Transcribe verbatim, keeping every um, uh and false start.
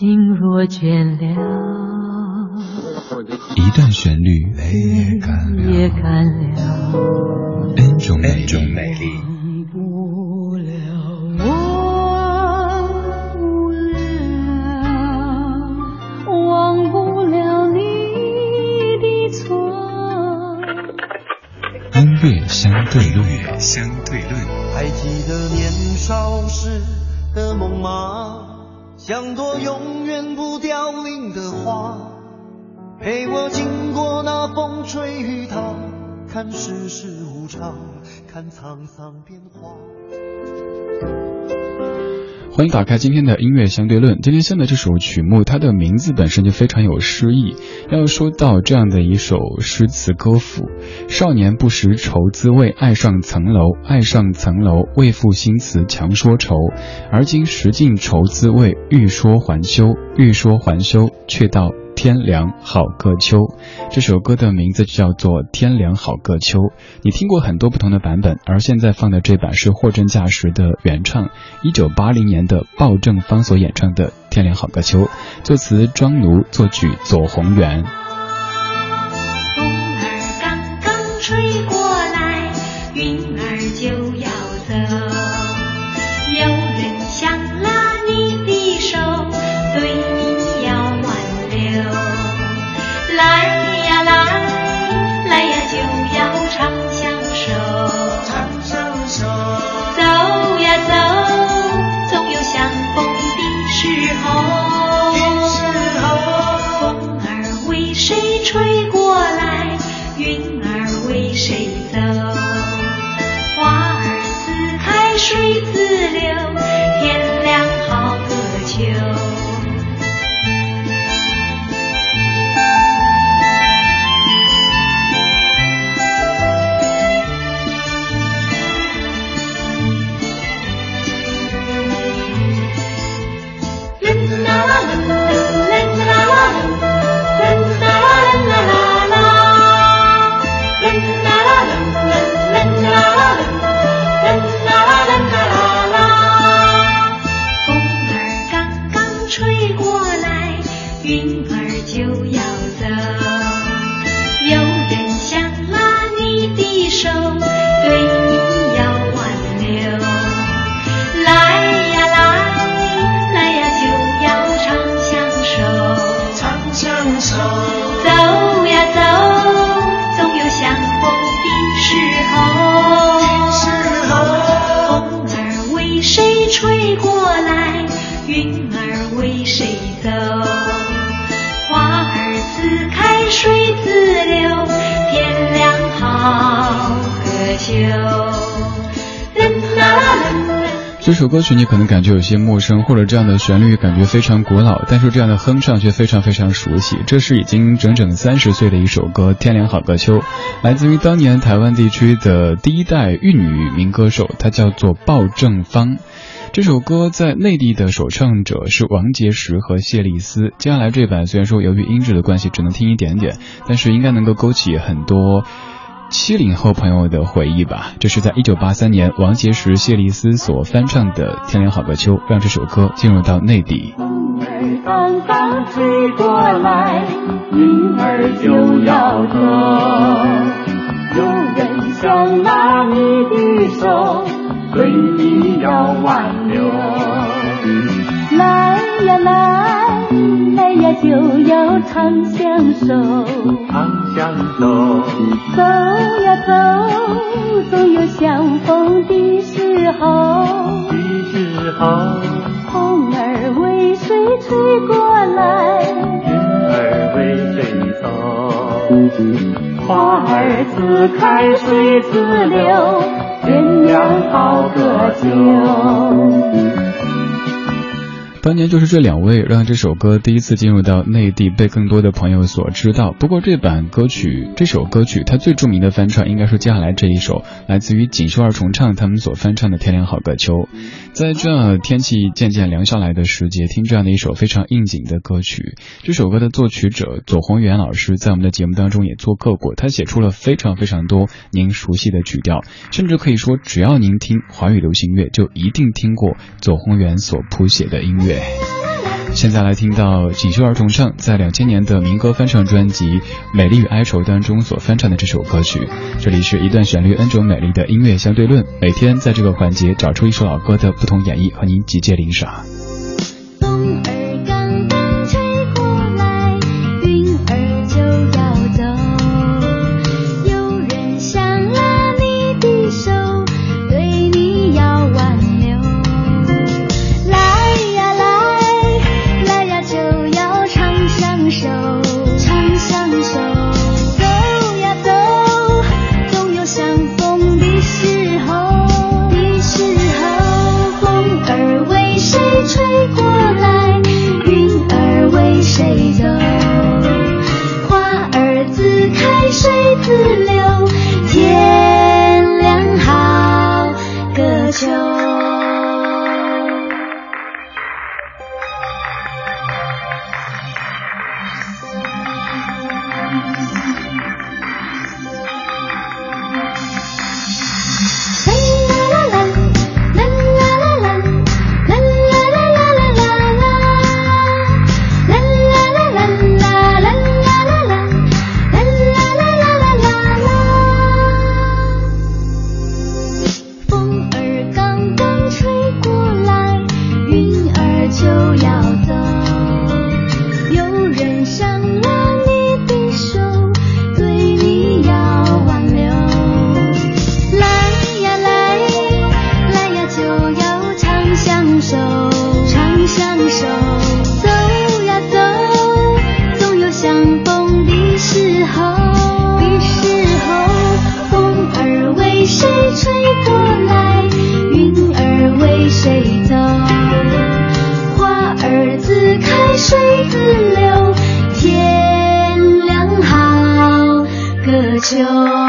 心若倦了，一段旋律也干了 N 种美丽，不了忘不了，忘不了你的错。音乐相对论，音乐相对论，还记得年少时的梦吗？像朵永远不凋零的花，陪我经过那风吹雨打，看世事无常，看沧桑变化。欢迎打开今天的音乐相对论。今天现在这首曲目，它的名字本身就非常有诗意。要说到这样的一首诗词歌赋，少年不识愁滋味，爱上层楼，爱上层楼，为赋新词强说愁。而今识尽愁滋味，欲说还休，欲说还休，却道天凉好个秋。这首歌的名字叫做天凉好个秋，你听过很多不同的版本，而现在放的这版是货真价实的原唱，一九八零年的鲍正芳所演唱的天凉好个秋，作词庄奴，作曲左宏元。风儿刚刚吹过来，云儿就要走，有人想拉你的手，对你要挽留，来呀来，来呀就要长相守，长相守，走呀走，总有相逢的时候，的时候，风儿为谁吹过来，云儿为谁走，花儿自开水自流，天凉好个秋。这首歌曲你可能感觉有些陌生，或者这样的旋律感觉非常古老，但是这样的哼唱却非常非常熟悉。这是已经整整三十岁的一首歌，天凉好个秋，来自于当年台湾地区的第一代玉女民歌手，她叫做鲍正芳。这首歌在内地的首唱者是王杰石和谢丽斯。接下来这版虽然说由于音质的关系只能听一点点，但是应该能够勾起很多七零后朋友的回忆吧。这是在一九八三年王杰石、谢丽斯所翻唱的《天凉好个秋》，让这首歌进入到内地。风儿刚刚吹过来，云儿就要走，有人想拉你的手，对你要挽留，来呀来，来呀就要长相守，长相守，走呀走，总有相逢的时候，的时候，风儿为谁吹过来，云儿为谁走，花儿自开水自流，天凉好个秋。当年就是这两位让这首歌第一次进入到内地，被更多的朋友所知道。不过这版歌曲，这首歌曲它最著名的翻唱应该是接下来这一首，来自于锦绣二重唱他们所翻唱的《天凉好个秋》。在这天气渐渐凉下来的时节，听这样的一首非常应景的歌曲。这首歌的作曲者左宏元老师在我们的节目当中也做客过，他写出了非常非常多您熟悉的曲调，甚至可以说只要您听华语流行乐就一定听过左宏元所谱写的音乐。对。现在来听到锦绣儿童唱在两千年的民歌翻唱专辑《美丽与哀愁》当中所翻唱的这首歌曲。这里是一段旋律 N 种美丽的音乐相对论，每天在这个环节找出一首老歌的不同演绎，和您集结领赏。冬儿刚刚吹过来，云儿就要走，有人想拉你的手，对你要挽留。来呀来，来呀就要唱相守，唱相守。走呀走，总有相逢的时候，的时候。风儿为谁吹过来，云儿为谁走，花儿自开水自流，天亮好个秋。就